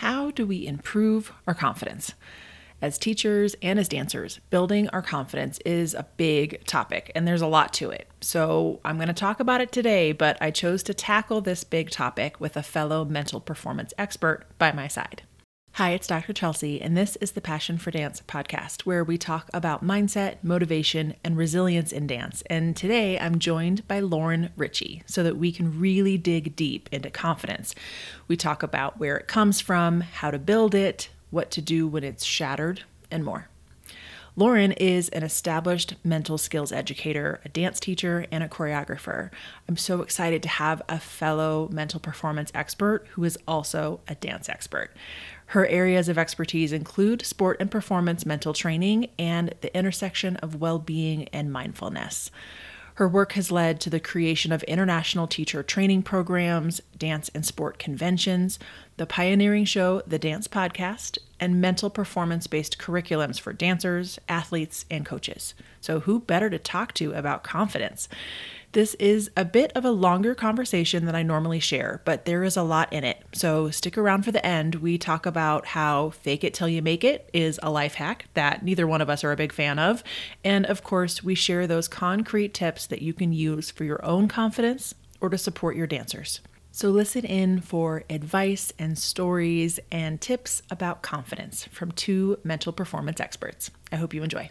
How do we improve our confidence? As teachers and as dancers, building our confidence is a big topic, and there's a lot to it. So I'm going to talk about it today, but I chose to tackle this big topic with a fellow mental performance expert by my side. Hi, it's Dr. Chelsea, and this is the Passion for Dance podcast, where we talk about mindset, motivation, and resilience in dance. And today I'm joined by Lauren Ritchie so that we can really dig deep into confidence. We talk about where it comes from, how to build it, what to do when it's shattered, and more. Lauren is an established mental skills educator, a dance teacher, and a choreographer. I'm so excited to have a fellow mental performance expert who is also a dance expert. Her areas of expertise include sport and performance mental training and the intersection of well-being and mindfulness. Her work has led to the creation of international teacher training programs, dance and sport conventions, the pioneering show The Dance Podcast, and mental performance-based curriculums for dancers, athletes, and coaches. So who better to talk to about confidence? This is a bit of a longer conversation than I normally share, but there is a lot in it. So stick around for the end. We talk about how fake it till you make it is a life hack that neither one of us are a big fan of. And of course, we share those concrete tips that you can use for your own confidence or to support your dancers. So listen in for advice and stories and tips about confidence from two mental performance experts. I hope you enjoy.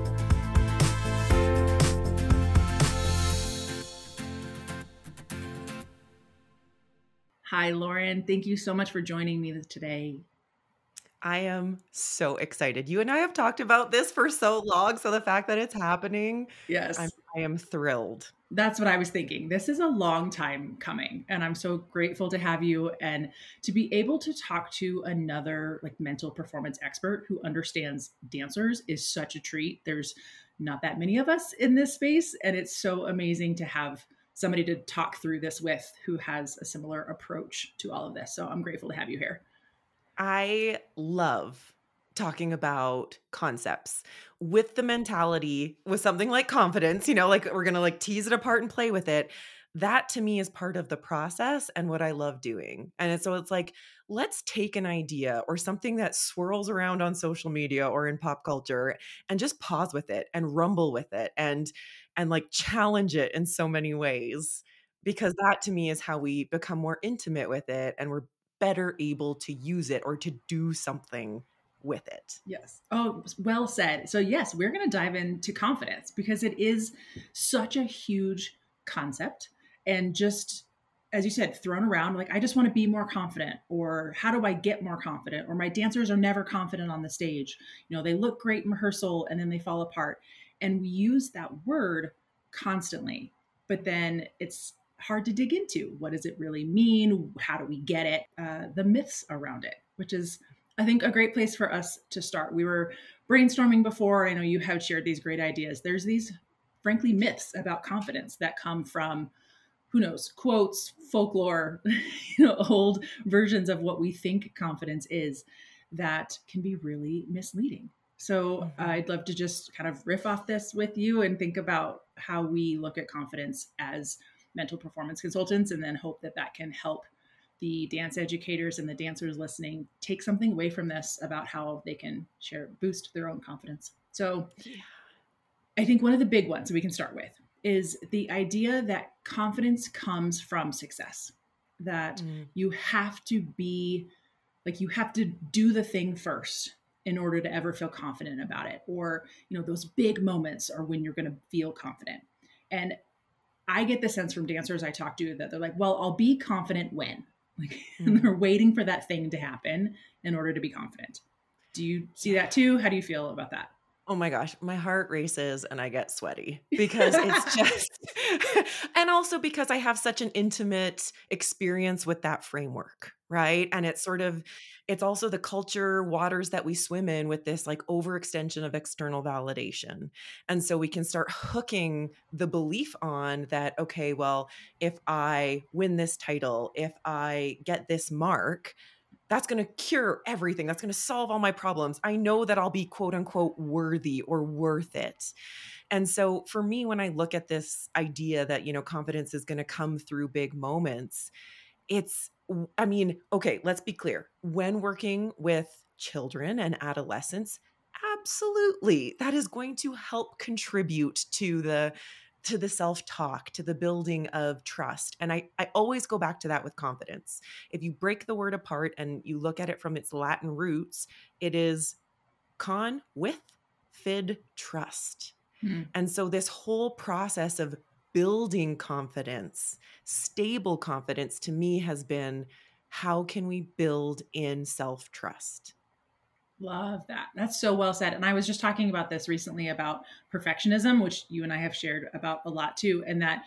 Hi, Lauren. Thank you so much for joining me today. I am so excited. You and I have talked about this for so long, so the fact that it's happening, yes, I am thrilled. That's what I was thinking. This is a long time coming, and I'm so grateful to have you and to be able to talk to another mental performance expert who understands dancers is such a treat. There's not that many of us in this space, and it's so amazing to have somebody to talk through this with who has a similar approach to all of this. So I'm grateful to have you here. I love talking about concepts with the mentality, with something like confidence, we're going to tease it apart and play with it. That to me is part of the process and what I love doing. And so it's let's take an idea or something that swirls around on social media or in pop culture and just pause with it and rumble with it and challenge it in so many ways, because that to me is how we become more intimate with it and we're better able to use it or to do something with it. Yes. Oh, well said. So yes, we're going to dive into confidence because it is such a huge concept. And just as you said, thrown around, I just want to be more confident, or how do I get more confident? Or my dancers are never confident on the stage. They look great in rehearsal and then they fall apart. And we use that word constantly, but then it's hard to dig into. What does it really mean? How do we get it? The myths around it, which is, I think, a great place for us to start. We were brainstorming before. I know you have shared these great ideas. There's these, frankly, myths about confidence that come from, who knows, quotes, folklore, old versions of what we think confidence is that can be really misleading. So I'd love to just kind of riff off this with you and think about how we look at confidence as mental performance consultants, and then hope that that can help the dance educators and the dancers listening take something away from this about how they can boost their own confidence. So I think one of the big ones we can start with is the idea that confidence comes from success, that you have to be you have to do the thing first in order to ever feel confident about it. Or, those big moments are when you're going to feel confident. And I get the sense from dancers I talk to that they're I'll be confident when, and they're waiting for that thing to happen in order to be confident. Do you see that too? How do you feel about that? Oh my gosh, my heart races and I get sweaty because it's just, and also because I have such an intimate experience with that framework, right? And it's sort of, it's also the culture waters that we swim in with this like overextension of external validation. And so we can start hooking the belief on that, okay, well, if I win this title, if I get this mark, that's going to cure everything. That's going to solve all my problems. I know that I'll be quote unquote worthy or worth it. And so for me, when I look at this idea that, you know, confidence is going to come through big moments, it's, I mean, okay, let's be clear. When working with children and adolescents, absolutely, that is going to help contribute to the self-talk, to the building of trust. And I always go back to that with confidence. If you break the word apart and you look at it from its Latin roots, it is con, with, fid, trust. Mm. And so this whole process of building confidence, stable confidence, to me has been, how can we build in self-trust? Love that. That's so well said. And I was just talking about this recently about perfectionism, which you and I have shared about a lot too. And that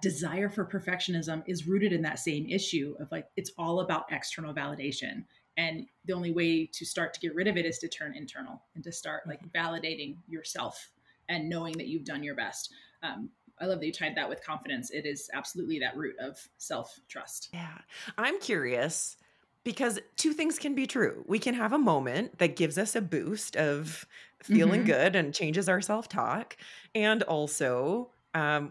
desire for perfectionism is rooted in that same issue of like, it's all about external validation. And the only way to start to get rid of it is to turn internal and to start like validating yourself and knowing that you've done your best. I love that you tied that with confidence. It is absolutely that root of self-trust. Yeah. I'm curious because two things can be true. We can have a moment that gives us a boost of feeling good and changes our self-talk. And also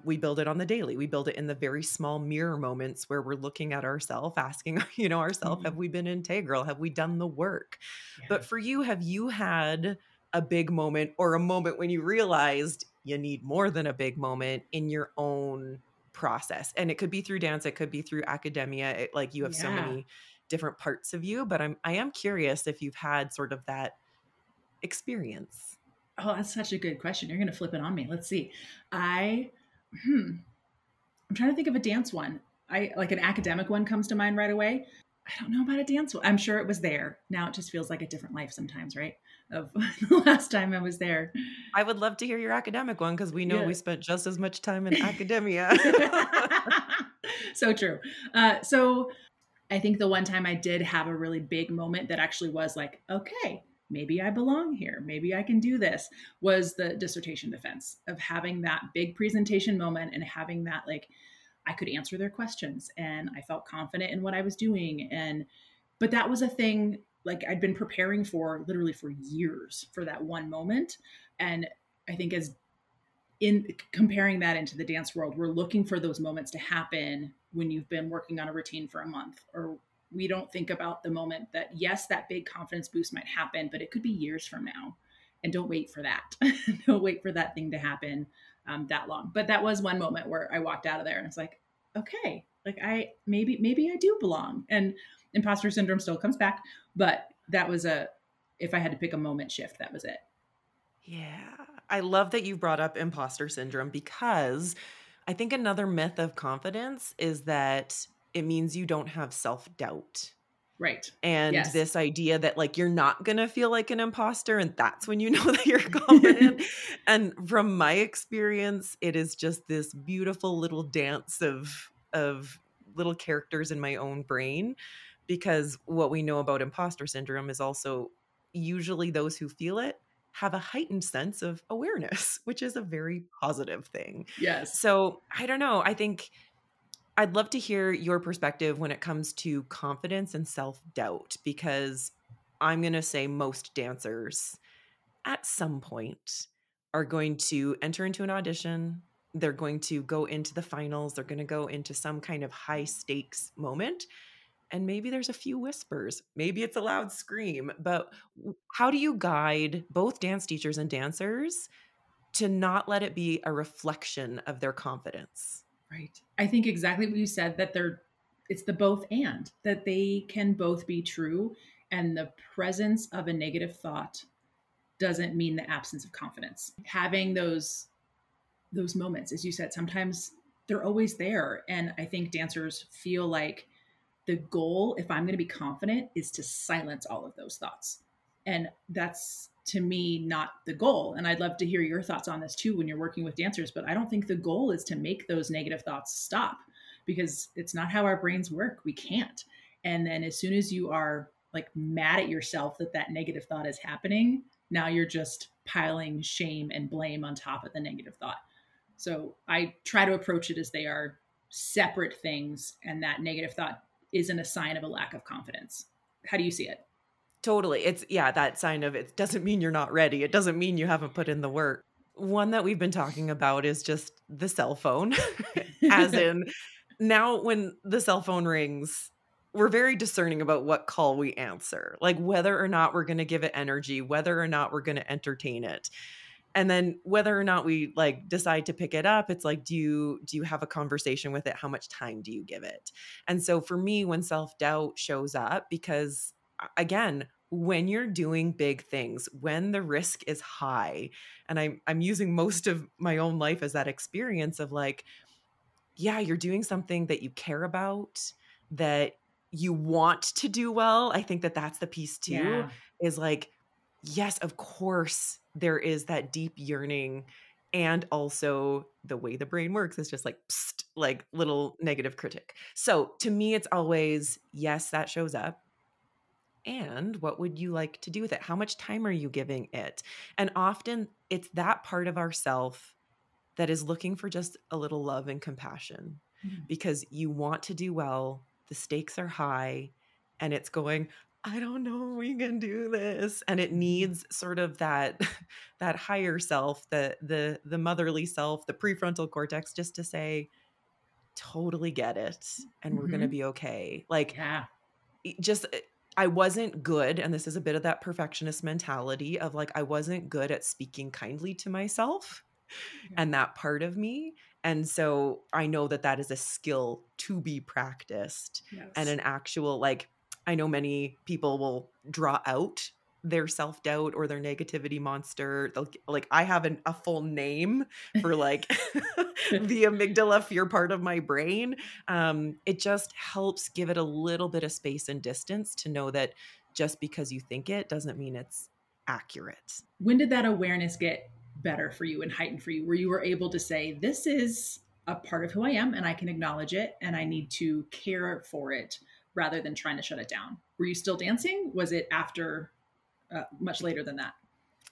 we build it on the daily. We build it in the very small mirror moments where we're looking at ourselves, asking, you know, ourselves, have we been integral? Have we done the work? Yeah. But for you, have you had a big moment or a moment when you realized you need more than a big moment in your own process? And it could be through dance. It could be through academia. It, like you have so many different parts of you, but I am curious if you've had sort of that experience. Oh, that's such a good question. You're going to flip it on me. Let's see. I'm trying to think of a dance one. Like an academic one comes to mind right away. I don't know about a dance one. I'm sure it was there. Now it just feels like a different life sometimes, right? Of the last time I was there. I would love to hear your academic one because we know we spent just as much time in academia. So true. So I think the one time I did have a really big moment that actually was like, okay, maybe I belong here. Maybe I can do this, was the dissertation defense, of having that big presentation moment and having that, like, I could answer their questions and I felt confident in what I was doing. But that was a thing like I'd been preparing for literally for years for that one moment. And I think as in comparing that into the dance world, we're looking for those moments to happen when you've been working on a routine for a month, or we don't think about the moment that, yes, that big confidence boost might happen, but it could be years from now. And don't wait for that. Don't wait for that thing to happen that long. But that was one moment where I walked out of there and it's like, okay, like I, maybe I do belong. And imposter syndrome still comes back, but that was if I had to pick a moment shift, that was it. Yeah. I love that you brought up imposter syndrome, because I think another myth of confidence is that it means you don't have self-doubt. Right. And this idea that like, you're not going to feel like an imposter, and that's when you know that you're confident. And from my experience, it is just this beautiful little dance of little characters in my own brain, because what we know about imposter syndrome is also usually those who feel it have a heightened sense of awareness, which is a very positive thing. Yes. So I don't know. I think I'd love to hear your perspective when it comes to confidence and self-doubt, because I'm going to say most dancers at some point are going to enter into an audition. They're going to go into the finals. They're going to go into some kind of high stakes moment. And maybe there's a few whispers. Maybe it's a loud scream. But how do you guide both dance teachers and dancers to not let it be a reflection of their confidence? Right. I think exactly what you said, that it's the both and, that they can both be true. And the presence of a negative thought doesn't mean the absence of confidence. Having those moments, as you said, sometimes they're always there. And I think dancers feel like the goal, if I'm going to be confident, is to silence all of those thoughts. And that's, to me, not the goal. And I'd love to hear your thoughts on this too, when you're working with dancers, but I don't think the goal is to make those negative thoughts stop, because it's not how our brains work. We can't. And then as soon as you are like mad at yourself that that negative thought is happening, now you're just piling shame and blame on top of the negative thought. So I try to approach it as they are separate things, and that negative thought isn't a sign of a lack of confidence. How do you see it? Totally. It's, yeah, that sign of it doesn't mean you're not ready. It doesn't mean you haven't put in the work. One that we've been talking about is just the cell phone, as in now when the cell phone rings, we're very discerning about what call we answer, like whether or not we're going to give it energy, whether or not we're going to entertain it. And then whether or not we like decide to pick it up, it's like, do you have a conversation with it? How much time do you give it? And so for me, when self-doubt shows up, because again, when you're doing big things, when the risk is high, and I'm using most of my own life as that experience of like, yeah, you're doing something that you care about, that you want to do well. I think that that's the piece too, yeah. Is like, yes, of course there is that deep yearning. And also the way the brain works is just like, psst, like little negative critic. So to me, it's always, yes, that shows up. And what would you like to do with it? How much time are you giving it? And often it's that part of ourself that is looking for just a little love and compassion, mm-hmm. because you want to do well, the stakes are high, and it's going, I don't know we can do this. And it needs sort of that higher self, the motherly self, the prefrontal cortex, just to say, totally get it. And we're mm-hmm. going to be okay. Like, yeah. Just... I wasn't good, and this is a bit of that perfectionist mentality of like, I wasn't good at speaking kindly to myself, yeah. and that part of me. And so I know that that is a skill to be practiced, yes. and an actual, like, I know many people will draw out their self-doubt or their negativity monster. They'll, like, I have a full name for like the amygdala fear part of my brain. It just helps give it a little bit of space and distance to know that just because you think it doesn't mean it's accurate. When did that awareness get better for you and heightened for you, where you were able to say, this is a part of who I am and I can acknowledge it and I need to care for it rather than trying to shut it down? Were you still dancing? Was it after... much later than that?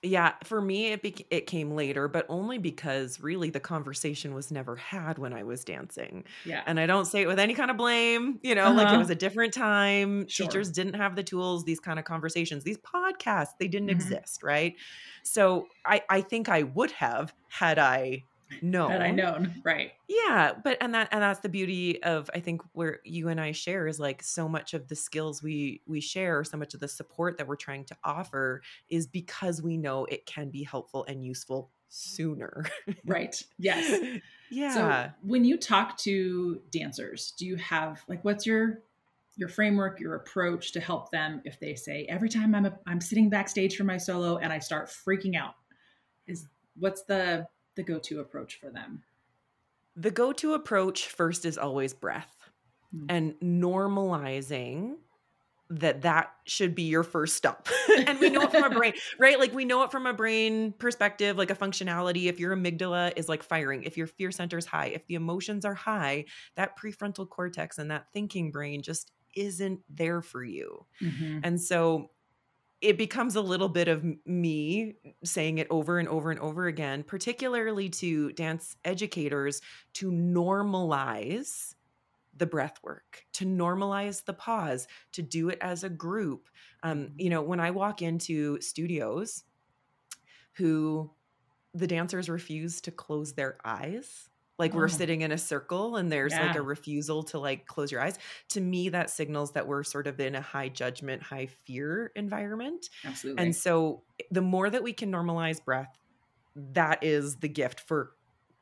Yeah, for me, it came later, but only because really the conversation was never had when I was dancing. Yeah. And I don't say it with any kind of blame, you know, uh-huh. like it was a different time. Sure. Teachers didn't have the tools, these kind of conversations, these podcasts, they didn't mm-hmm. exist, right? So I think I would have had I known, right? Yeah, but and that's the beauty of, I think, where you and I share is like so much of the skills we share, so much of the support that we're trying to offer is because we know it can be helpful and useful sooner. Right. Yes. Yeah. So when you talk to dancers, do you have like, what's your framework, your approach to help them if they say, every time I'm sitting backstage for my solo and I start freaking out? What's the go-to approach for them? The go-to approach first is always breath, mm-hmm. and normalizing that should be your first stop. And we know it from a brain, right? Like we know it from a brain perspective, like a functionality. If your amygdala is like firing, if your fear center is high, if the emotions are high, that prefrontal cortex and that thinking brain just isn't there for you. Mm-hmm. And so it becomes a little bit of me saying it over and over and over again, particularly to dance educators, to normalize the breath work, to normalize the pause, to do it as a group. You know, when I walk into studios who the dancers refuse to close their eyes, like we're sitting in a circle and there's like a refusal to like close your eyes. To me, that signals that we're sort of in a high judgment, high fear environment. Absolutely. And so the more that we can normalize breath, that is the gift for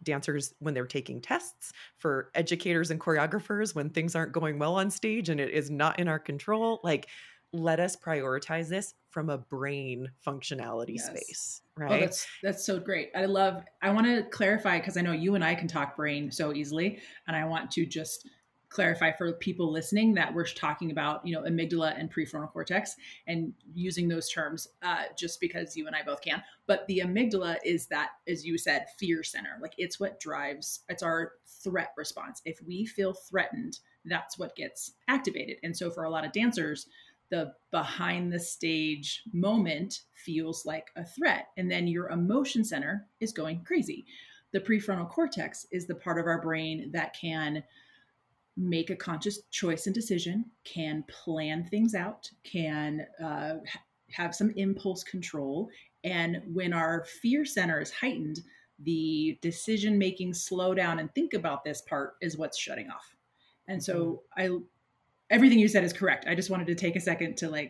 dancers when they're taking tests, for educators and choreographers when things aren't going well on stage and it is not in our control. Like, let us prioritize this from a brain functionality space, right? Oh, that's so great. I want to clarify, because I know you and I can talk brain so easily. And I want to just clarify for people listening that we're talking about, you know, amygdala and prefrontal cortex and using those terms just because you and I both can. But the amygdala is that, as you said, fear center. Like it's what drives, it's our threat response. If we feel threatened, that's what gets activated. And so for a lot of dancers, the behind the stage moment feels like a threat. And then your emotion center is going crazy. The prefrontal cortex is the part of our brain that can make a conscious choice and decision, can plan things out, can have some impulse control. And when our fear center is heightened, the decision-making, slow down and think about this part is what's shutting off. And so everything you said is correct. I just wanted to take a second to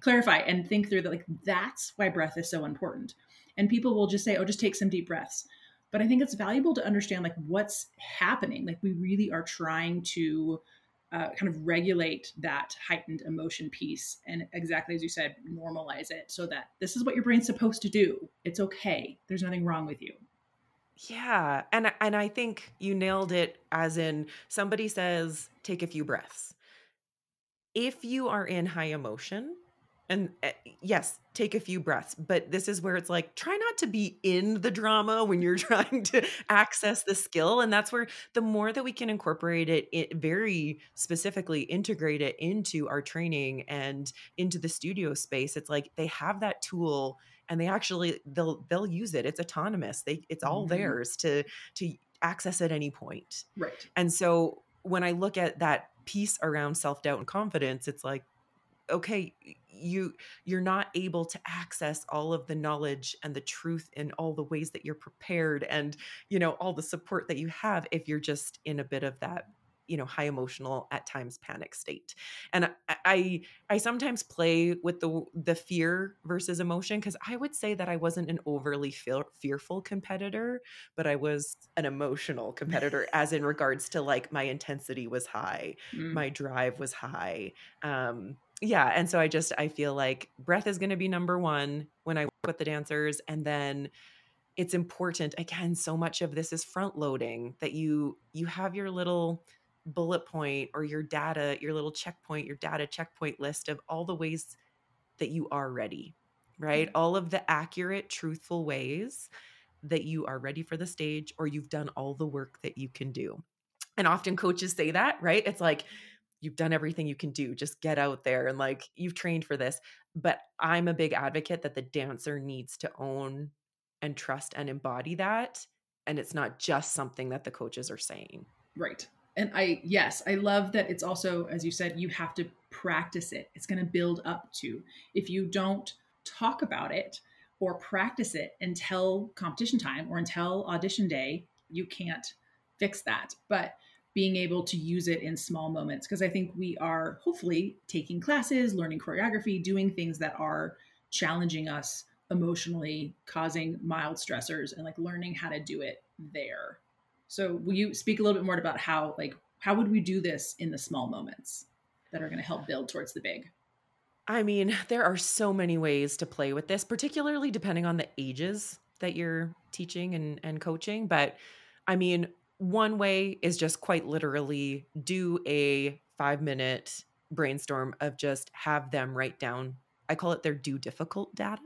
clarify and think through that. That's why breath is so important. And people will just say, just take some deep breaths. But I think it's valuable to understand what's happening. We really are trying to kind of regulate that heightened emotion piece. And exactly as you said, normalize it so that this is what your brain's supposed to do. It's okay. There's nothing wrong with you. Yeah. And I think you nailed it, as in somebody says, take a few breaths. If you are in high emotion, and yes, take a few breaths, but this is where it's try not to be in the drama when you're trying to access the skill. And that's where the more that we can incorporate it very specifically, integrate it into our training and into the studio space. It's they have that tool and they actually, they'll use it. It's autonomous. It's all theirs to access at any point. Right. And so when I look at that piece around self-doubt and confidence, it's okay, you're not able to access all of the knowledge and the truth in all the ways that you're prepared and, all the support that you have if you're just in a bit of that, high emotional, at times panic state. And I sometimes play with the fear versus emotion, because I would say that I wasn't an overly fearful competitor, but I was an emotional competitor as in regards to my intensity was high, my drive was high. Yeah. And so I feel breath is going to be number one when I work with the dancers. And then it's important, again, so much of this is front loading, that you have your little bullet point or your data checkpoint list of all the ways that you are ready, right? All of the accurate, truthful ways that you are ready for the stage, or you've done all the work that you can do. And often coaches say that, right? It's you've done everything you can do, just get out there and you've trained for this. But I'm a big advocate that the dancer needs to own and trust and embody that. And it's not just something that the coaches are saying. Right. And I love that. It's also, as you said, you have to practice it. It's going to build up to, if you don't talk about it or practice it until competition time or until audition day, you can't fix that. But being able to use it in small moments. Because I think we are hopefully taking classes, learning choreography, doing things that are challenging us emotionally, causing mild stressors, and learning how to do it there. So will you speak a little bit more about how would we do this in the small moments that are going to help build towards the big? I mean, there are so many ways to play with this, particularly depending on the ages that you're teaching and coaching. But I mean, one way is just quite literally do a 5-minute brainstorm of just have them write down. I call it their do difficult data,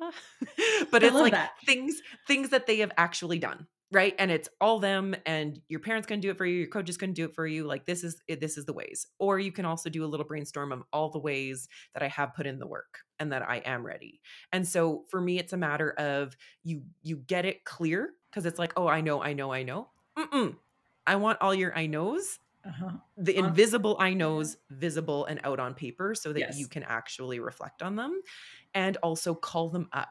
but it's things that they have actually done. Right. And it's all them, and your parents can do it for you. Your coaches can do it for you. This is the ways, or you can also do a little brainstorm of all the ways that I have put in the work and that I am ready. And so for me, it's a matter of you get it clear. Cause it's I know. I want all your I knows, the invisible I knows, visible and out on paper so that you can actually reflect on them and also call them up.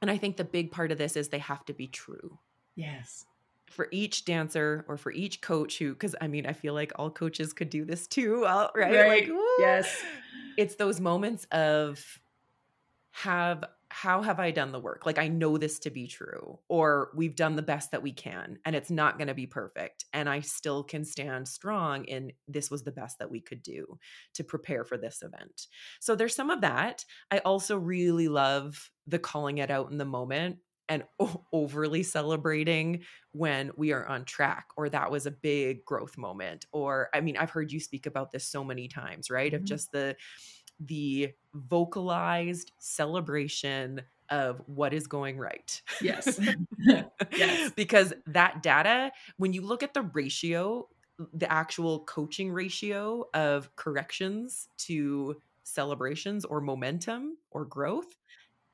And I think the big part of this is they have to be true. Yes. For each dancer or for each coach I feel all coaches could do this too. Right. Yes. It's those moments of how have I done the work? I know this to be true, or we've done the best that we can and it's not going to be perfect. And I still can stand strong in this was the best that we could do to prepare for this event. So there's some of that. I also really love the calling it out in the moment and overly celebrating when we are on track, or that was a big growth moment. Or, I've heard you speak about this so many times, right? Mm-hmm. Of just the vocalized celebration of what is going right. Yes. Because that data, when you look at the ratio the actual coaching ratio of corrections to celebrations or momentum or growth,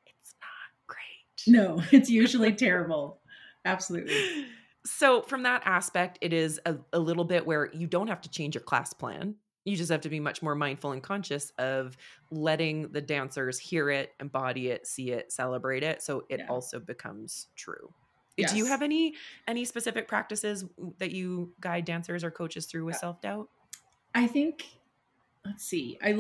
it's not great. No, it's usually terrible. Absolutely. So from that aspect, it is a little bit where you don't have to change your class plan. You just have to be much more mindful and conscious of letting the dancers hear it, embody it, see it, celebrate it. So it also becomes true. Yes. Do you have any specific practices that you guide dancers or coaches through with self-doubt? I think, I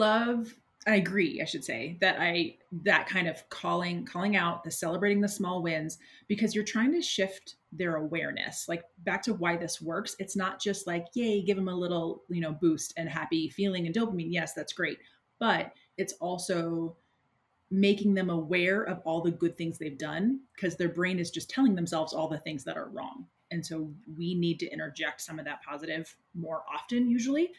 agree, that kind of calling out, the celebrating the small wins, because you're trying to shift their awareness, like back to why this works. It's not just like, yay, give them a little, boost and happy feeling and dopamine. Yes, that's great. But it's also making them aware of all the good things they've done, because their brain is just telling themselves all the things that are wrong. And so we need to interject some of that positive more often, usually,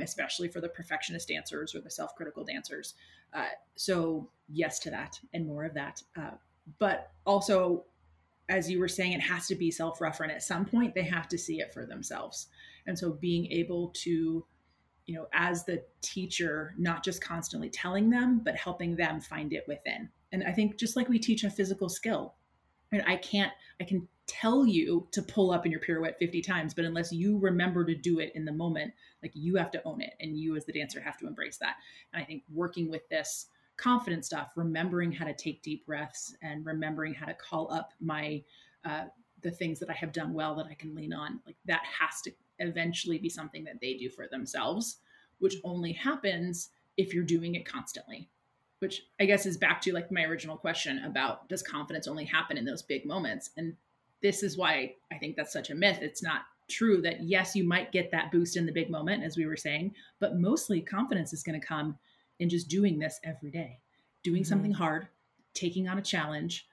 especially for the perfectionist dancers or the self-critical dancers. So yes to that and more of that. But also, as you were saying, it has to be self-referent. At some point, they have to see it for themselves. And so being able to, as the teacher, not just constantly telling them, but helping them find it within. And I think just like we teach a physical skill, and I can tell you to pull up in your pirouette 50 times, but unless you remember to do it in the moment, like you have to own it, and you as the dancer have to embrace that. And I think working with this confidence stuff, remembering how to take deep breaths and remembering how to call up my, the things that I have done well that I can lean on, like that has to eventually be something that they do for themselves, which only happens if you're doing it constantly, which I guess is back to like my original question about, does confidence only happen in those big moments? And this is why I think that's such a myth. It's not true that, yes, you might get that boost in the big moment, as we were saying, but mostly confidence is going to come in just doing this every day, doing something hard, taking on a challenge,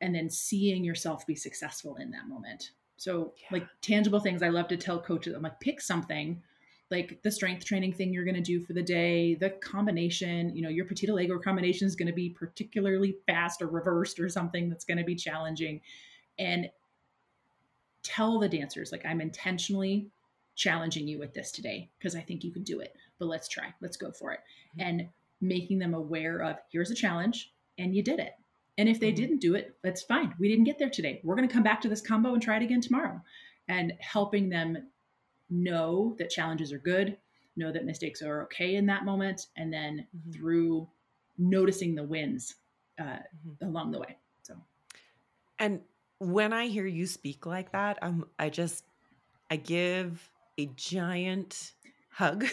and then seeing yourself be successful in that moment. So like tangible things, I love to tell coaches, I'm like, pick something like the strength training thing you're going to do for the day, the combination, your petit Lego combination is going to be particularly fast or reversed or something that's going to be challenging. And tell the dancers, like, I'm intentionally challenging you with this today because I think you can do it, but let's try, let's go for it. Mm-hmm. And making them aware of, here's a challenge and you did it. And if they didn't do it, that's fine. We didn't get there today. We're going to come back to this combo and try it again tomorrow. And helping them know that challenges are good, know that mistakes are okay in that moment. And then through noticing the wins along the way. So, and when I hear you speak like that, I give a giant hug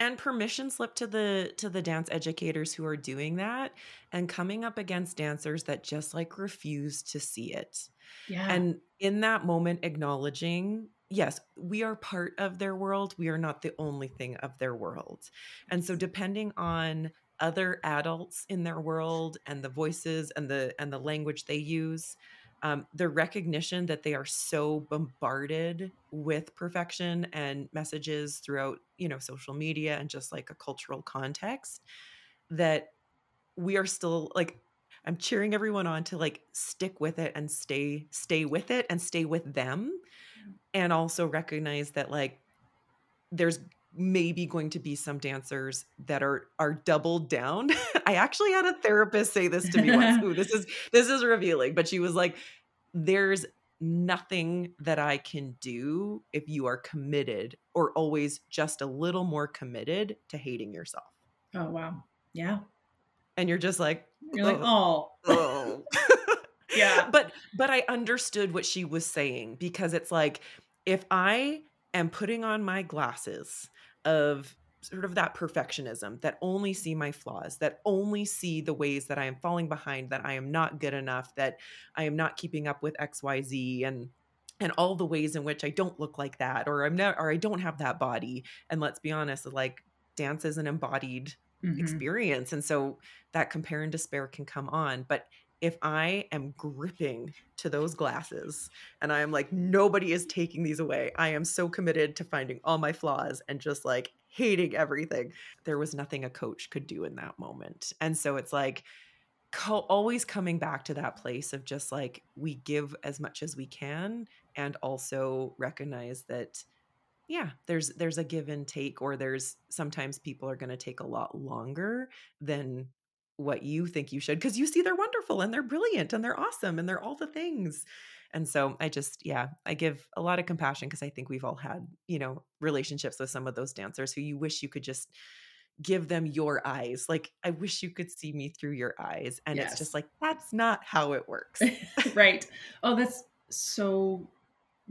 and permission slip to the dance educators who are doing that and coming up against dancers that just like refuse to see it. Yeah. And in that moment, acknowledging, yes, we are part of their world. We are not the only thing of their world. And so depending on other adults in their world and the voices and the language they use, the recognition that they are so bombarded with perfection and messages throughout, social media and just like a cultural context, that we are still like, I'm cheering everyone on to like stick with it and stay with it and stay with them. And also recognize that like there's maybe going to be some dancers that are doubled down. I actually had a therapist say this to me once. Ooh, this is revealing, but she was like, there's nothing that I can do if you are committed or always just a little more committed to hating yourself. Oh, wow. Yeah. And you're just like, oh. Yeah. But I understood what she was saying, because it's like, if I am putting on my glasses of sort of that perfectionism that only see my flaws, that only see the ways that I am falling behind, that I am not good enough, that I am not keeping up with XYZ and all the ways in which I don't look like that, or I don't have that body. And let's be honest, like dance is an embodied experience. And so that compare and despair can come on. But if I am gripping to those glasses and I am like, nobody is taking these away, I am so committed to finding all my flaws and just like hating everything, there was nothing a coach could do in that moment. And so it's like, always coming back to that place of just like, we give as much as we can and also recognize that, yeah, there's a give and take, or there's sometimes people are going to take a lot longer than what you think you should, because you see they're wonderful and they're brilliant and they're awesome and they're all the things. And so I just, yeah, I give a lot of compassion, because I think we've all had, you know, relationships with some of those dancers who you wish you could just give them your eyes. Like, I wish you could see me through your eyes. And yes. It's just like, that's not how it works. Right. Oh, that's so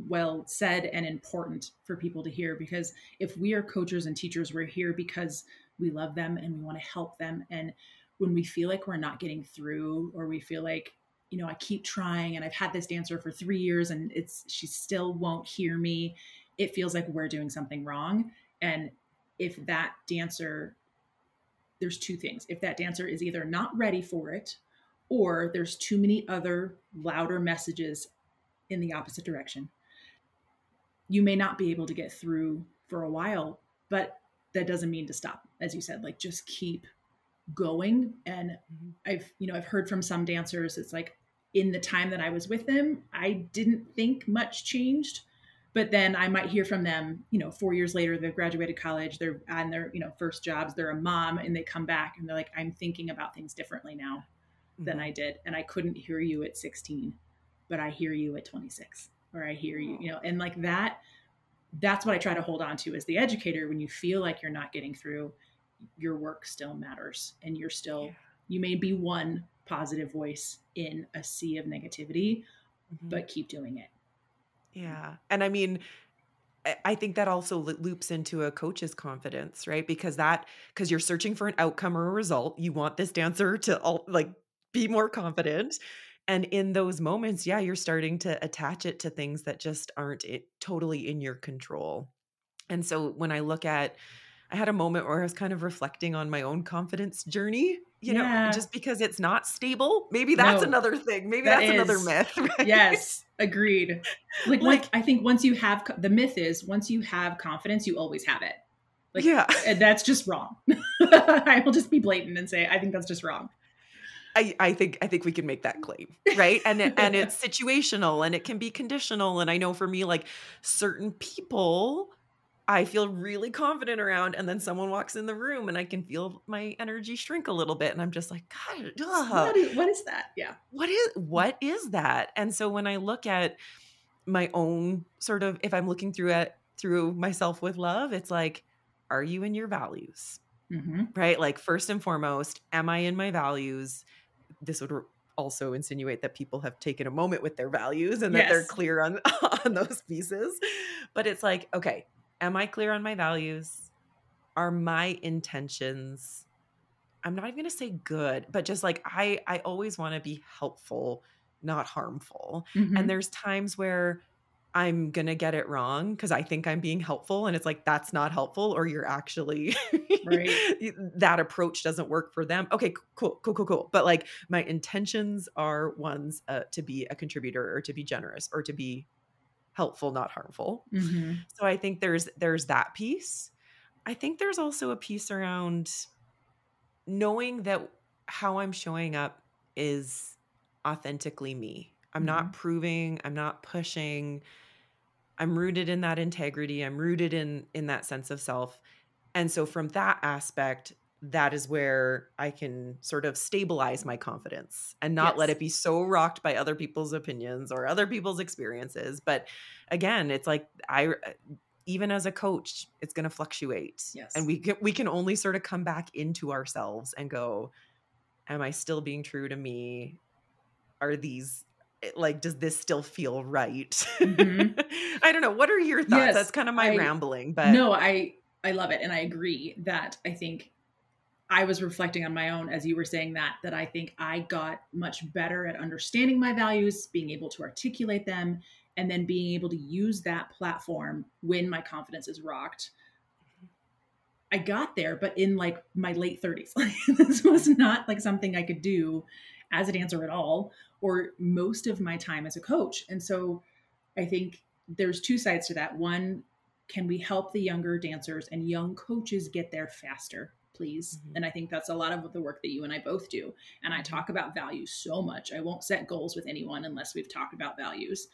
well said and important for people to hear, because if we are coaches and teachers, we're here because we love them and we want to help them. And when we feel like we're not getting through, or we feel like, you know, I keep trying and I've had this dancer for 3 years and she still won't hear me, it feels like we're doing something wrong. And if that dancer, there's two things. If that dancer is either not ready for it, or there's too many other louder messages in the opposite direction. You may not be able to get through for a while, but that doesn't mean to stop. As you said, like, just keep going. And I've heard from some dancers, it's like, in the time that I was with them, I didn't think much changed, but then I might hear from them, you know, 4 years later, they've graduated college, they're on their, you know, first jobs, they're a mom, and they come back and they're like, I'm thinking about things differently now than I did. And I couldn't hear you at 16, but I hear you at 26, or I hear you, you know, and like that's what I try to hold on to as the educator. When you feel like you're not getting through, your work still matters, and you're still, you may be one positive voice in a sea of negativity, but keep doing it. Yeah. And I mean, I think that also loops into a coach's confidence, right? Because you're searching for an outcome or a result. You want this dancer to be more confident. And in those moments, yeah, you're starting to attach it to things that just aren't totally in your control. And so when I had a moment where I was kind of reflecting on my own confidence journey, you know, just because it's not stable. Maybe that's another thing. Maybe that's another myth. Right? Yes. Agreed. Like, I think once you have, the myth is once you have confidence, you always have it. Like, yeah, that's just wrong. I will just be blatant and say, I think that's just wrong. I think we can make that claim, right? And it's situational, and it can be conditional. And I know for me, like, certain people I feel really confident around, and then someone walks in the room and I can feel my energy shrink a little bit. And I'm just like, God, what is that? Yeah. What is that? And so when I look at my own sort of, if I'm looking through myself with love, it's like, are you in your values? Right? Like, first and foremost, am I in my values? This would also insinuate that people have taken a moment with their values and that they're clear on those pieces. But it's like, okay, am I clear on my values? Are my intentions, I'm not even going to say good, but just like, I always want to be helpful, not harmful. And there's times where I'm going to get it wrong because I think I'm being helpful, and it's like, that's not helpful, or you're actually right. That approach doesn't work for them. Okay, cool. But like, my intentions are ones to be a contributor, or to be generous, or to be helpful, not harmful. So I think there's that piece. I think there's also a piece around knowing that how I'm showing up is authentically me. I'm not proving, I'm not pushing. I'm rooted in that integrity. I'm rooted in that sense of self. And so from that aspect, that is where I can sort of stabilize my confidence and not let it be so rocked by other people's opinions or other people's experiences. But again, it's like, even as a coach, it's going to fluctuate. Yes. And we can only sort of come back into ourselves and go, am I still being true to me? Are these, like, does this still feel right? I don't know. What are your thoughts? Yes, that's kind of my rambling, but no, I love it. And I agree that I think I was reflecting on my own, as you were saying that I think I got much better at understanding my values, being able to articulate them, and then being able to use that platform when my confidence is rocked. I got there, but in like my late 30s, this was not like something I could do as a dancer at all, or most of my time as a coach. And so I think there's two sides to that. One, can we help the younger dancers and young coaches get there faster? please. Mm-hmm. And I think that's a lot of the work that you and I both do. And I talk about value so much. I won't set goals with anyone unless we've talked about values.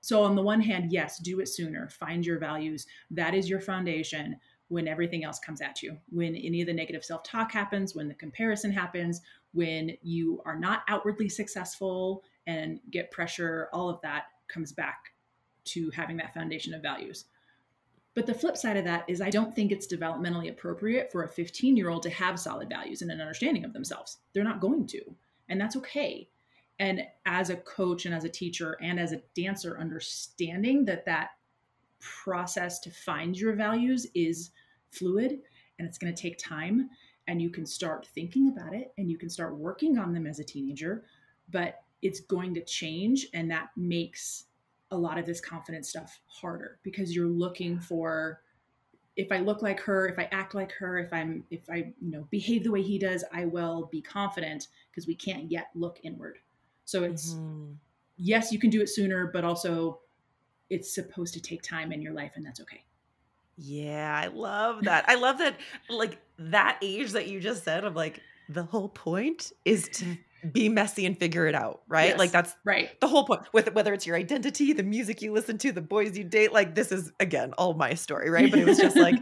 So on the one hand, yes, do it sooner. Find your values. That is your foundation when everything else comes at you, when any of the negative self-talk happens, when the comparison happens, when you are not outwardly successful and get pressure, all of that comes back to having that foundation of values. But the flip side of that is I don't think it's developmentally appropriate for a 15-year-old to have solid values and an understanding of themselves. They're not going to, and that's okay. And as a coach and as a teacher and as a dancer, understanding that that process to find your values is fluid and it's going to take time, and you can start thinking about it and you can start working on them as a teenager, but it's going to change. And that makes a lot of this confidence stuff harder because you're looking for, if I look like her, if I act like her, if I behave the way he does, I will be confident, because we can't yet look inward. So it's, yes, you can do it sooner, but also it's supposed to take time in your life, and that's okay. Yeah. I love that. I love that. Like that age that you just said, of like, the whole point is to be messy and figure it out, right? Yes, like that's right. The whole point, with whether it's your identity, the music you listen to, the boys you date, like this is, again, all my story, right? But it was just like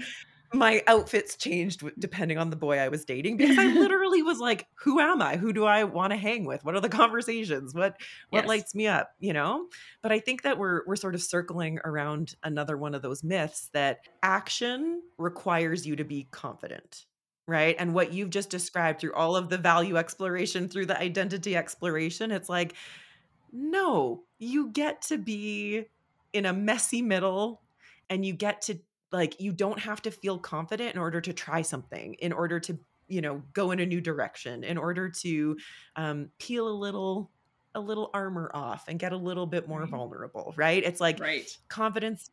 my outfits changed depending on the boy I was dating, because I literally was like, who am I? Who do I want to hang with? What are the conversations? What lights me up, you know? But I think that we're sort of circling around another one of those myths that action requires you to be confident. Right. And what you've just described through all of the value exploration, through the identity exploration, it's like, no, you get to be in a messy middle, and you get to, like, you don't have to feel confident in order to try something, in order to, you know, go in a new direction, in order to peel a little armor off and get a little bit more vulnerable. Right. It's like confidence.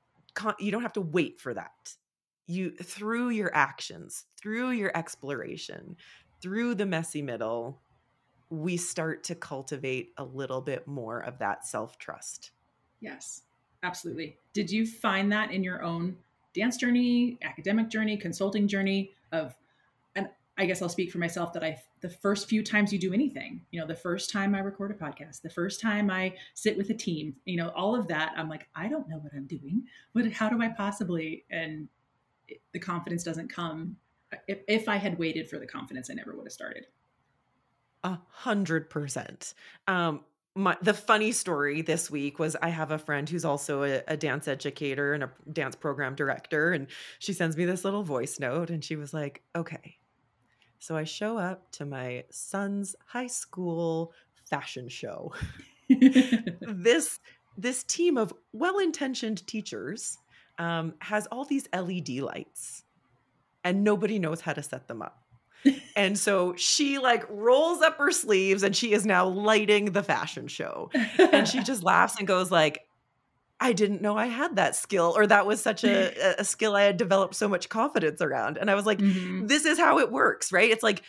You don't have to wait for that. You, through your actions, through your exploration, through the messy middle, we start to cultivate a little bit more of that self-trust. Yes, absolutely. Did you find that in your own dance journey, academic journey, consulting journey of, and I guess I'll speak for myself, that the first few times you do anything, you know, the first time I record a podcast, the first time I sit with a team, you know, all of that, I'm like, I don't know what I'm doing, but how do I possibly, and the confidence doesn't come. If I had waited for the confidence, I never would have started. 100%. The funny story this week was I have a friend who's also a dance educator and a dance program director. And she sends me this little voice note, and she was like, okay, so I show up to my son's high school fashion show. This team of well-intentioned teachers has all these LED lights, and nobody knows how to set them up. And so she like rolls up her sleeves, and she is now lighting the fashion show. And she just laughs and goes like, I didn't know I had that skill, or that was such a skill I had developed so much confidence around. And I was like, This is how it works, right? It's like,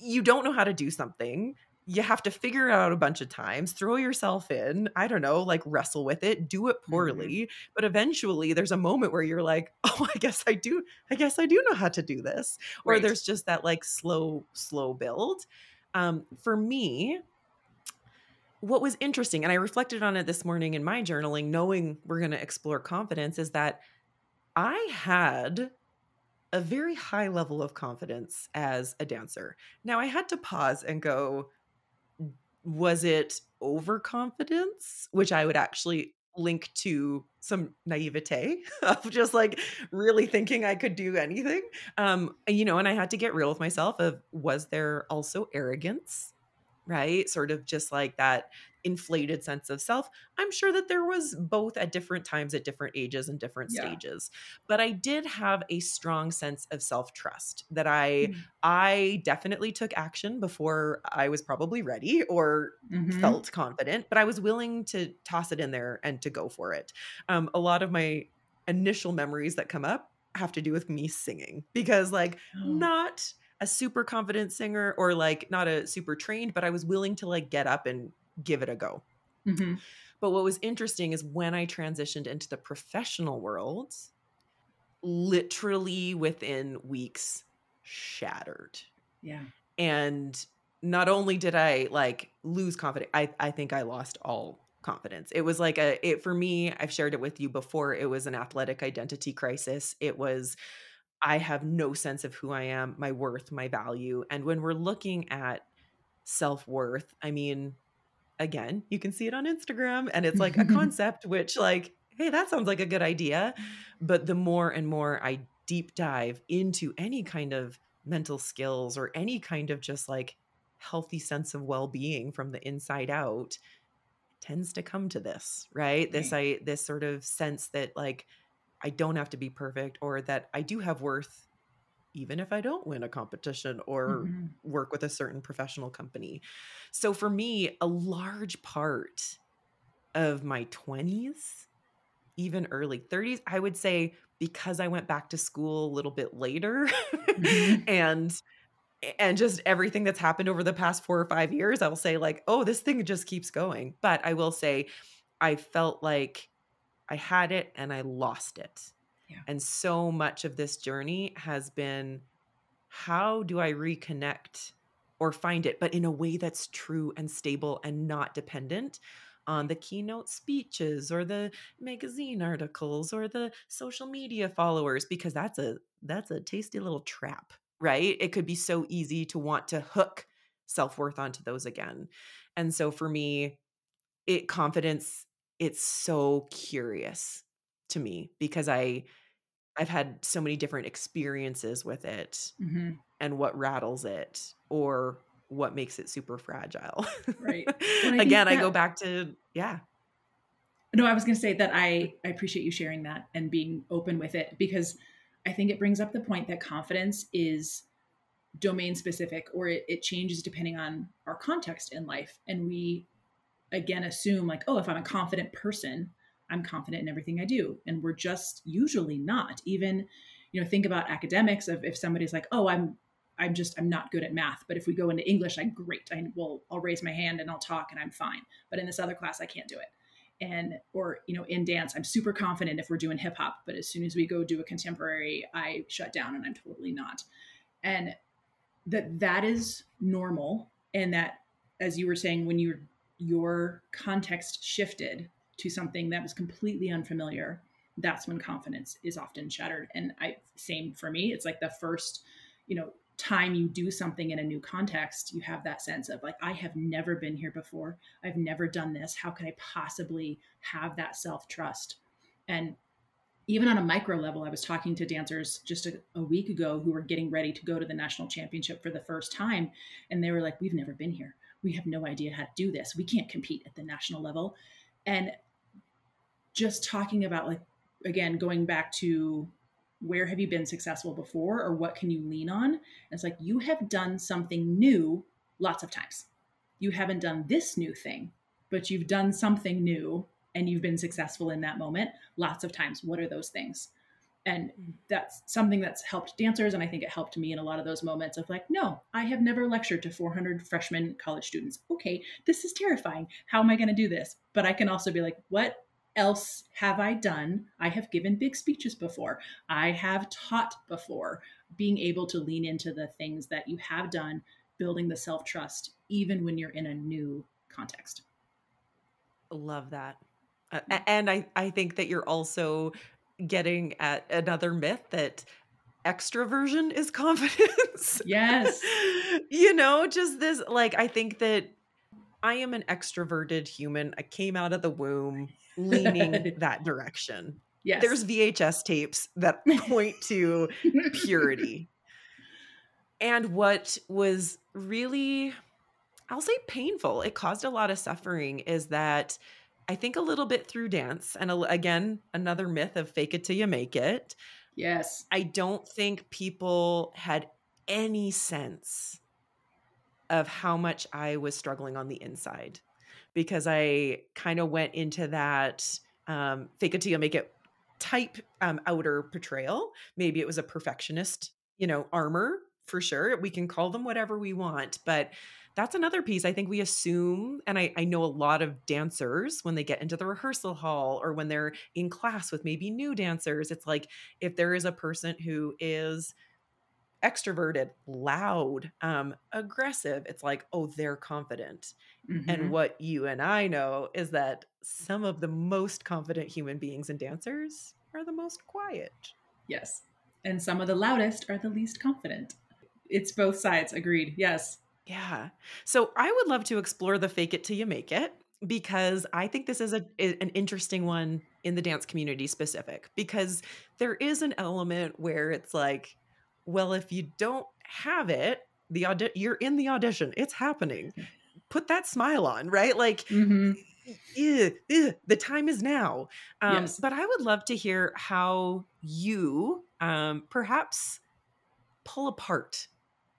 you don't know how to do something. You have to figure it out a bunch of times, throw yourself in, I don't know, like wrestle with it, do it poorly. But eventually there's a moment where you're like, oh, I guess I do know how to do this. Or there's just that like slow build. For me, what was interesting, and I reflected on it this morning in my journaling, knowing we're going to explore confidence, is that I had a very high level of confidence as a dancer. Now I had to pause and go, was it overconfidence, which I would actually link to some naivete of just like really thinking I could do anything. You know, and I had to get real with myself of, was there also arrogance, right? Sort of just like that inflated sense of self. I'm sure that there was both at different times, at different ages and different stages, but I did have a strong sense of self-trust that I definitely took action before I was probably ready or felt confident, but I was willing to toss it in there and to go for it. A lot of my initial memories that come up have to do with me singing, because like not a super confident singer or like not a super trained, but I was willing to like get up and give it a go. But what was interesting is when I transitioned into the professional world, literally within weeks, shattered. Yeah. And not only did I like lose confidence, I think I lost all confidence. It was like for me, I've shared it with you before. It was an athletic identity crisis. It was, I have no sense of who I am, my worth, my value. And when we're looking at self-worth, I mean, again, you can see it on Instagram and it's like a concept, which like, hey, that sounds like a good idea. But the more and more I deep dive into any kind of mental skills or any kind of just like healthy sense of well-being from the inside out, tends to come to this, right? This sort of sense that like, I don't have to be perfect, or that I do have worth, even if I don't win a competition or work with a certain professional company. So for me, a large part of my 20s, even early 30s, I would say, because I went back to school a little bit later and just everything that's happened over the past 4 or 5 years, I will say like, oh, this thing just keeps going. But I will say I felt like I had it and I lost it. Yeah. And so much of this journey has been, how do I reconnect or find it, but in a way that's true and stable and not dependent on the keynote speeches or the magazine articles or the social media followers, because that's a tasty little trap. Right? It could be so easy to want to hook self-worth onto those again. And so for me, confidence, it's so curious to me because I've had so many different experiences with it and what rattles it or what makes it super fragile. Right. Again, I go back to, yeah. No, I was going to say that I appreciate you sharing that and being open with it, because I think it brings up the point that confidence is domain specific, or it changes depending on our context in life. And we, again, assume like, oh, if I'm a confident person, I'm confident in everything I do. And we're just usually not. Even, think about academics of if somebody's like, oh, I'm not good at math. But if we go into English, I'll raise my hand and I'll talk and I'm fine. But in this other class, I can't do it. And, or, in dance, I'm super confident if we're doing hip hop, but as soon as we go do a contemporary, I shut down and I'm totally not. And that is normal. And that, as you were saying, when your context shifted to something that was completely unfamiliar, that's when confidence is often shattered. And same for me, it's like the first, time you do something in a new context, you have that sense of like, I have never been here before. I've never done this. How could I possibly have that self-trust? And even on a micro level, I was talking to dancers just a week ago who were getting ready to go to the national championship for the first time. And they were like, we've never been here. We have no idea how to do this. We can't compete at the national level. And just talking about like, again, going back to where have you been successful before, or what can you lean on? And it's like, you have done something new lots of times. You haven't done this new thing, but you've done something new and you've been successful in that moment lots of times. What are those things? And that's something that's helped dancers. And I think it helped me in a lot of those moments of like, no, I have never lectured to 400 freshman college students. Okay, this is terrifying. How am I going to do this? But I can also be like, what else have I done? I have given big speeches before. I have taught before. Being able to lean into the things that you have done, building the self-trust, even when you're in a new context. Love that. And I think that you're also getting at another myth that extroversion is confidence. Yes. Just this, like, I think that I am an extroverted human. I came out of the womb leaning that direction. Yes. There's VHS tapes that point to purity. And what was really, I'll say painful, it caused a lot of suffering, is that I think a little bit through dance, and again, another myth of fake it till you make it. Yes. I don't think people had any sense of how much I was struggling on the inside, because I kind of went into that fake it till you make it type outer portrayal. Maybe it was a perfectionist, armor for sure. We can call them whatever we want, but that's another piece. I think we assume, and I know a lot of dancers when they get into the rehearsal hall or when they're in class with maybe new dancers, it's like, if there is a person who is extroverted, loud, aggressive, it's like, oh, they're confident. Mm-hmm. And what you and I know is that some of the most confident human beings and dancers are the most quiet. Yes. And some of the loudest are the least confident. It's both sides. Agreed. Yes. Yeah. So I would love to explore the fake it till you make it, because I think this is an interesting one in the dance community specific, because there is an element where it's like, well, if you don't have it, you're in the audition, it's happening. Put that smile on, right? Like, mm-hmm. The time is now. Yes. But I would love to hear how you perhaps pull apart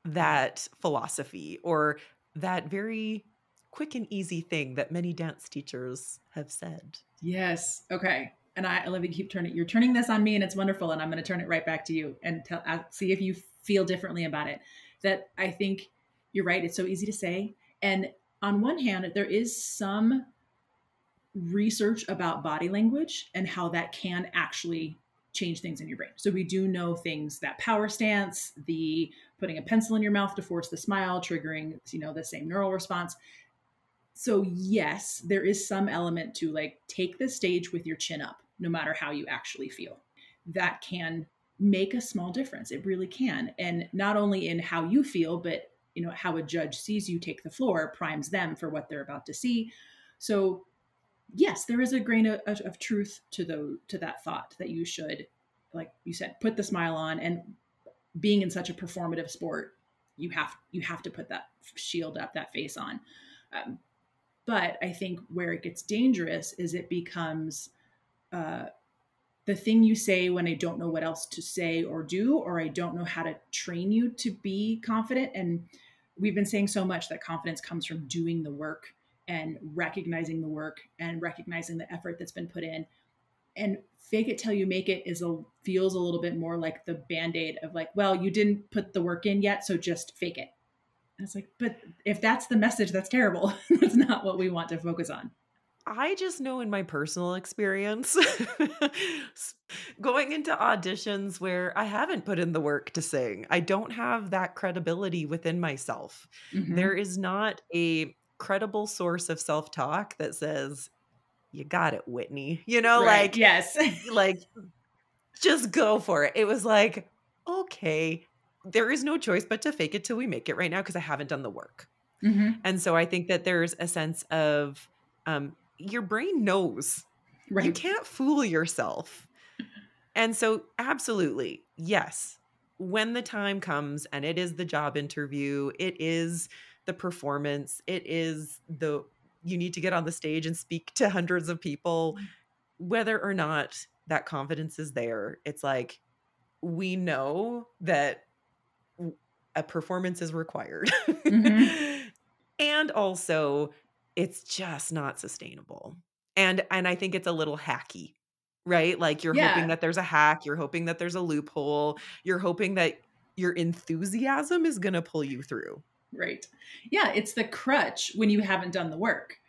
that philosophy or that very quick and easy thing that many dance teachers have said. Yes. Okay. And I love you. You're turning this on me, and it's wonderful. And I'm going to turn it right back to you and see if you feel differently about it. That I think you're right. It's so easy to say. And on one hand, there is some research about body language and how that can actually change things in your brain. So we do know things, that power stance, the putting a pencil in your mouth to force the smile, triggering, the same neural response. So yes, there is some element to like, take the stage with your chin up, no matter how you actually feel. That can make a small difference. It really can. And not only in how you feel, but how a judge sees you take the floor primes them for what they're about to see. So yes, there is a grain of truth to that thought that you should, like you said, put the smile on. And being in such a performative sport, you have to put that shield up, that face on. But I think where it gets dangerous is it becomes the thing you say when I don't know what else to say or do, or I don't know how to train you to be confident. And we've been saying so much that confidence comes from doing the work and recognizing the work and recognizing the effort that's been put in. And fake it till you make it feels a little bit more like the Band-Aid of like, well, you didn't put the work in yet, so just fake it. And it's like, but if that's the message, that's terrible. That's not what we want to focus on. I just know in my personal experience, going into auditions where I haven't put in the work to sing, I don't have that credibility within myself. Mm-hmm. There is not a credible source of self-talk that says, you got it, Whitney. Right. Like, yes, like just go for it. It was like, okay, there is no choice but to fake it till we make it right now, because I haven't done the work. Mm-hmm. And so I think that there's a sense of your brain knows. Right. You can't fool yourself. And so absolutely, yes, when the time comes and it is the job interview, it is the performance, it is you need to get on the stage and speak to hundreds of people, whether or not that confidence is there. It's like, we know that a performance is required. Mm-hmm. And also it's just not sustainable. And I think it's a little hacky, right? Like you're hoping that there's a hack, you're hoping that there's a loophole, you're hoping that your enthusiasm is going to pull you through. Right. Yeah. It's the crutch when you haven't done the work,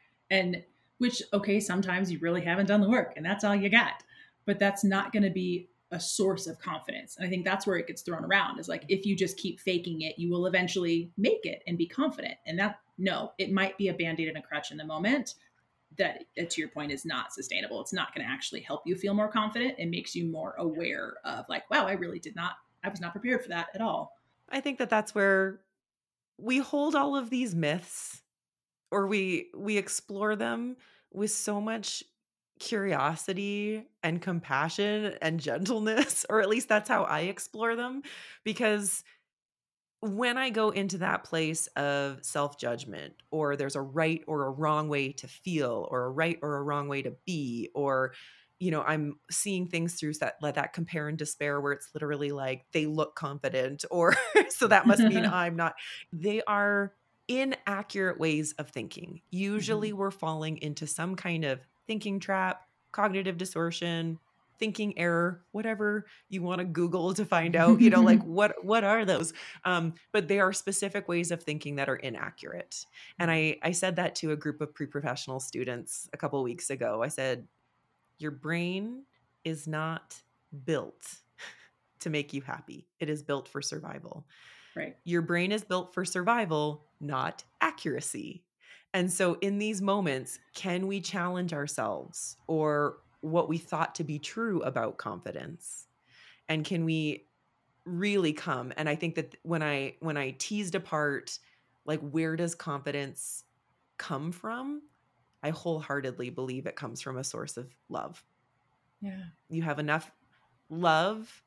sometimes you really haven't done the work and that's all you got, but that's not going to be a source of confidence. And I think that's where it gets thrown around, is like, if you just keep faking it, you will eventually make it and be confident. And it might be a Band-Aid and a crutch in the moment that, to your point, is not sustainable. It's not going to actually help you feel more confident. It makes you more aware of like, wow, I was not prepared for that at all. I think that that's where we hold all of these myths, or we explore them with so much curiosity and compassion and gentleness, or at least that's how I explore them. Because when I go into that place of self-judgment, or there's a right or a wrong way to feel, or a right or a wrong way to be, or, I'm seeing things through that compare and despair, where it's literally like, they look confident, or so that must mean I'm not. They are inaccurate ways of thinking. Usually we're falling into some kind of thinking trap, cognitive distortion, thinking error, whatever you want to Google to find out, like what are those? But they are specific ways of thinking that are inaccurate. And I said that to a group of pre-professional students a couple of weeks ago. I said, your brain is not built to make you happy. It is built for survival. Right. Your brain is built for survival, not accuracy. And so in these moments, can we challenge ourselves or what we thought to be true about confidence? And can we really come? And I think that when I teased apart, like, where does confidence come from? I wholeheartedly believe it comes from a source of love. Yeah. You have enough love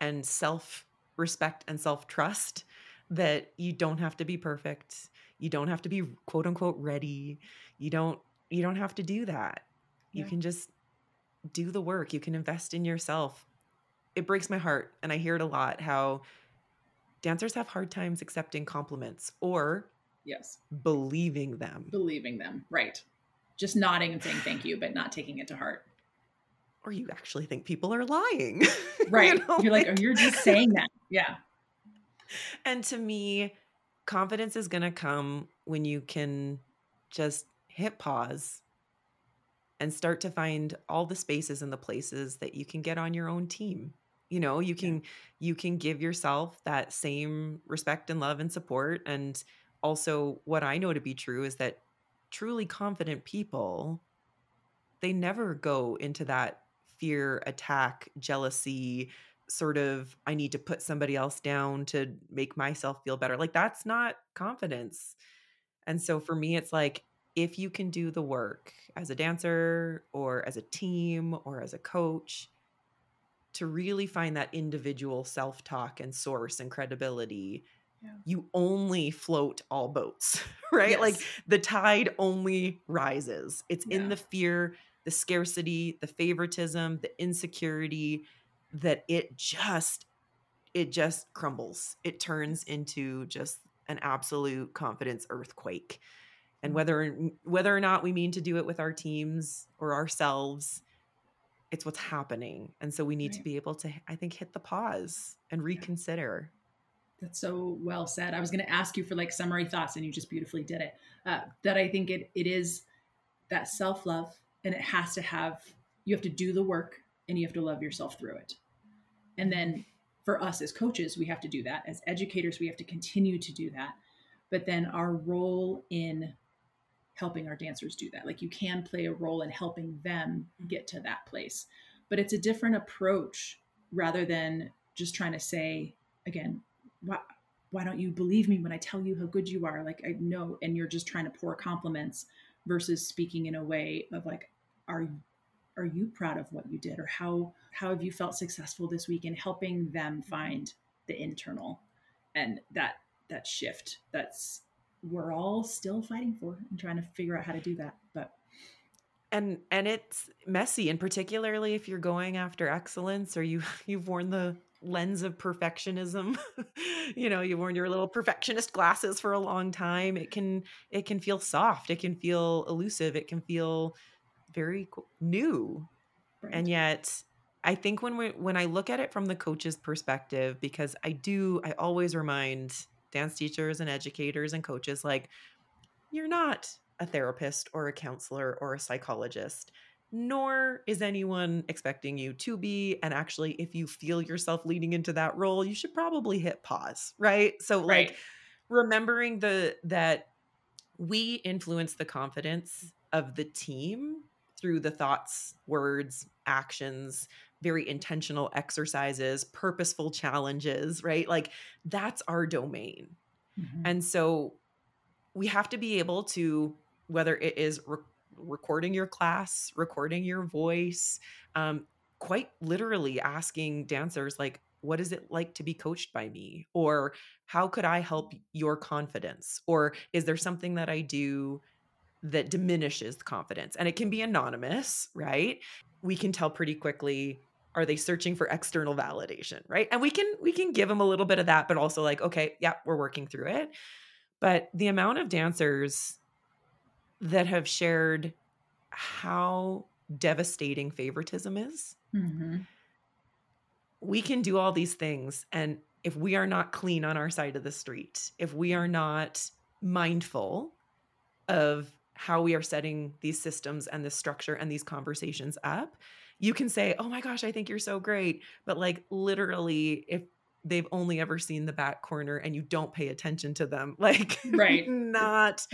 and self-respect and self-trust that you don't have to be perfect. You don't have to be quote unquote ready. You don't have to do that. Yeah. You can just do the work. You can invest in yourself. It breaks my heart, and I hear it a lot, how dancers have hard times accepting compliments or yes, believing them. Right. Just nodding and saying thank you, but not taking it to heart. Or you actually think people are lying. Right. You know? You're like, oh, you're just saying that. Yeah. And to me, confidence is going to come when you can just hit pause and start to find all the spaces and the places that you can get on your own team. You know, you can give yourself that same respect and love and support. And also what I know to be true is that truly confident people, they never go into that fear, attack, jealousy, sort of, I need to put somebody else down to make myself feel better. Like, that's not confidence. And so for me, it's like, if you can do the work as a dancer or as a team or as a coach to really find that individual self-talk and source and credibility, yeah, you only float all boats, right? Yes. Like, the tide only rises. It's in the fear, the scarcity, the favoritism, the insecurity that it just crumbles. It turns into just an absolute confidence earthquake. And whether or not we mean to do it with our teams or ourselves, it's what's happening. And so we need to be able to, I think, hit the pause and reconsider. That's so well said. I was going to ask you for like summary thoughts, and you just beautifully did it. That I think it is that self-love, and it has to have, you have to do the work and you have to love yourself through it. And then for us as coaches, we have to do that. As educators, we have to continue to do that. But then our role in helping our dancers do that. Like, you can play a role in helping them get to that place, but it's a different approach rather than just trying to say, again, why don't you believe me when I tell you how good you are? Like, I know, and you're just trying to pour compliments versus speaking in a way of like, are you proud of what you did? Or how have you felt successful this week? And helping them find the internal, and that shift that's, we're all still fighting for and trying to figure out how to do that. But and it's messy, and particularly if you're going after excellence, or you've worn the lens of perfectionism, you know, you've worn your little perfectionist glasses for a long time. It can feel soft. It can feel elusive. It can feel very new. Right. And yet I think when I look at it from the coach's perspective, because I always remind dance teachers and educators and coaches, like, you're not a therapist or a counselor or a psychologist, nor is anyone expecting you to be. And actually, if you feel yourself leading into that role, you should probably hit pause, right? So like, remembering that we influence the confidence of the team through the thoughts, words, actions, very intentional exercises, purposeful challenges, right? Like, that's our domain. Mm-hmm. And so we have to be able to, whether it is recording your class, recording your voice, quite literally asking dancers, like, what is it like to be coached by me? Or how could I help your confidence? Or is there something that I do that diminishes the confidence? And it can be anonymous, right? We can tell pretty quickly, are they searching for external validation, right? And we can give them a little bit of that, but also like, okay, yeah, we're working through it. But the amount of dancers that have shared how devastating favoritism is, mm-hmm. we can do all these things. And if we are not clean on our side of the street, if we are not mindful of how we are setting these systems and this structure and these conversations up, you can say, oh my gosh, I think you're so great. But like literally if they've only ever seen the back corner and you don't pay attention to them, like right. not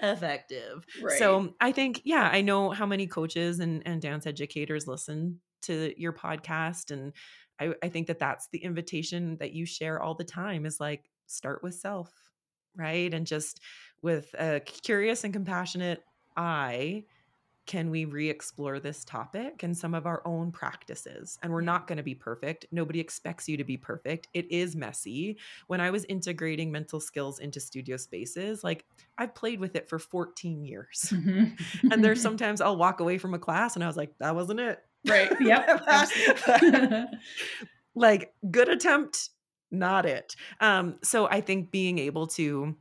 effective. Right. So I think, yeah, I know how many coaches and dance educators listen to your podcast. And I think that that's the invitation that you share all the time is like, start with self, right? And just with a curious and compassionate eye, can we re-explore this topic and some of our own practices? And we're not going to be perfect. Nobody expects you to be perfect. It is messy. When I was integrating mental skills into studio spaces, like I've played with it for 14 years. Mm-hmm. And there's sometimes I'll walk away from a class and I was like, that wasn't it. Right. Yep. Like good attempt, not it. So I think being able to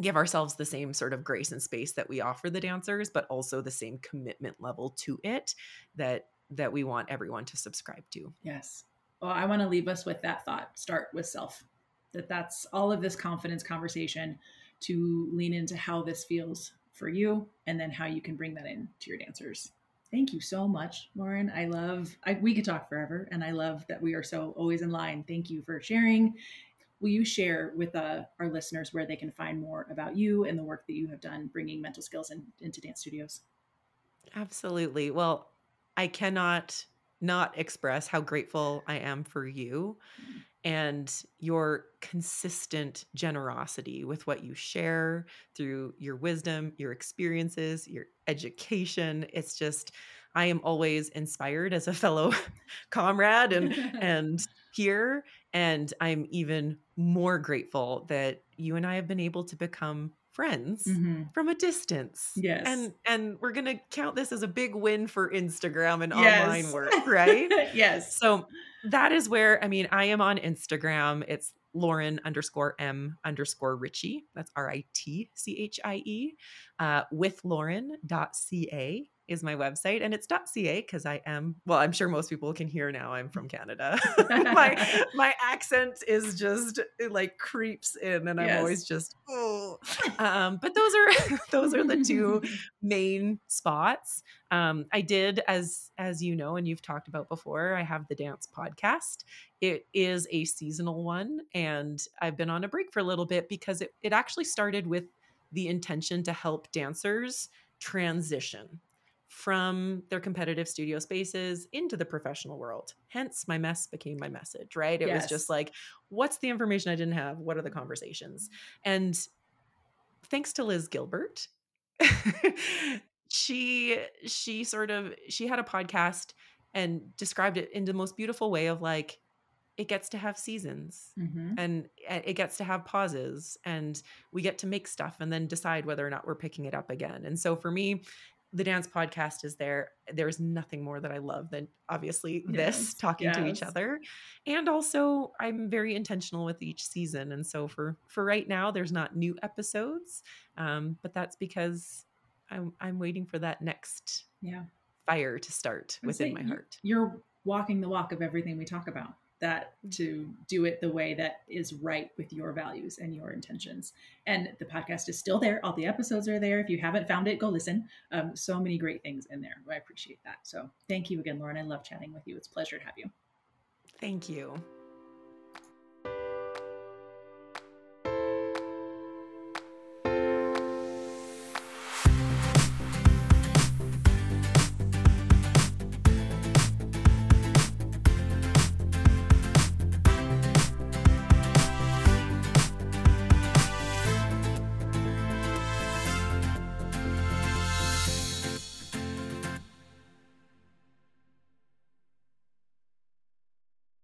give ourselves the same sort of grace and space that we offer the dancers, but also the same commitment level to it that we want everyone to subscribe to. Yes. Well, I want to leave us with that thought. Start with self. That's all of this confidence conversation to lean into how this feels for you and then how you can bring that in to your dancers. Thank you so much, Lauren. We could talk forever, and I love that we are so always in line. Thank you for sharing. Will you share with our listeners where they can find more about you and the work that you have done bringing mental skills into dance studios? Absolutely. Well, I cannot not express how grateful I am for you and your consistent generosity with what you share through your wisdom, your experiences, your education. It's just, I am always inspired as a fellow comrade and peer. And I'm even more grateful that you and I have been able to become friends mm-hmm. from a distance. Yes. And we're going to count this as a big win for Instagram and online work, right? Yes. So that is where, I am on Instagram. It's Lauren_M_Ritchie. That's RITCHIE. With Lauren.ca is my website, and it's .ca because I'm sure most people can hear now I'm from Canada. my accent is just, it like creeps in, and I'm always just, oh. But those are the two main spots. I did, as you know, and you've talked about before, I have the Dance Podcast. It is a seasonal one, and I've been on a break for a little bit because it actually started with the intention to help dancers transition from their competitive studio spaces into the professional world. Hence, my mess became my message, right? It was just like, what's the information I didn't have? What are the conversations? And thanks to Liz Gilbert, she had a podcast and described it in the most beautiful way of like, it gets to have seasons mm-hmm. and it gets to have pauses, and we get to make stuff and then decide whether or not we're picking it up again. And so for me, the Dance Podcast is there. There's nothing more that I love than obviously this talking to each other. And also I'm very intentional with each season. And so for right now, there's not new episodes. But that's because I'm waiting for that next fire to start within my heart. You're walking the walk of everything we talk about, that to do it the way that is right with your values and your intentions. And the podcast is still there. All the episodes are there. If you haven't found it, go listen. So many great things in there. I appreciate that. So thank you again, Lauren. I love chatting with you. It's a pleasure to have you. Thank you.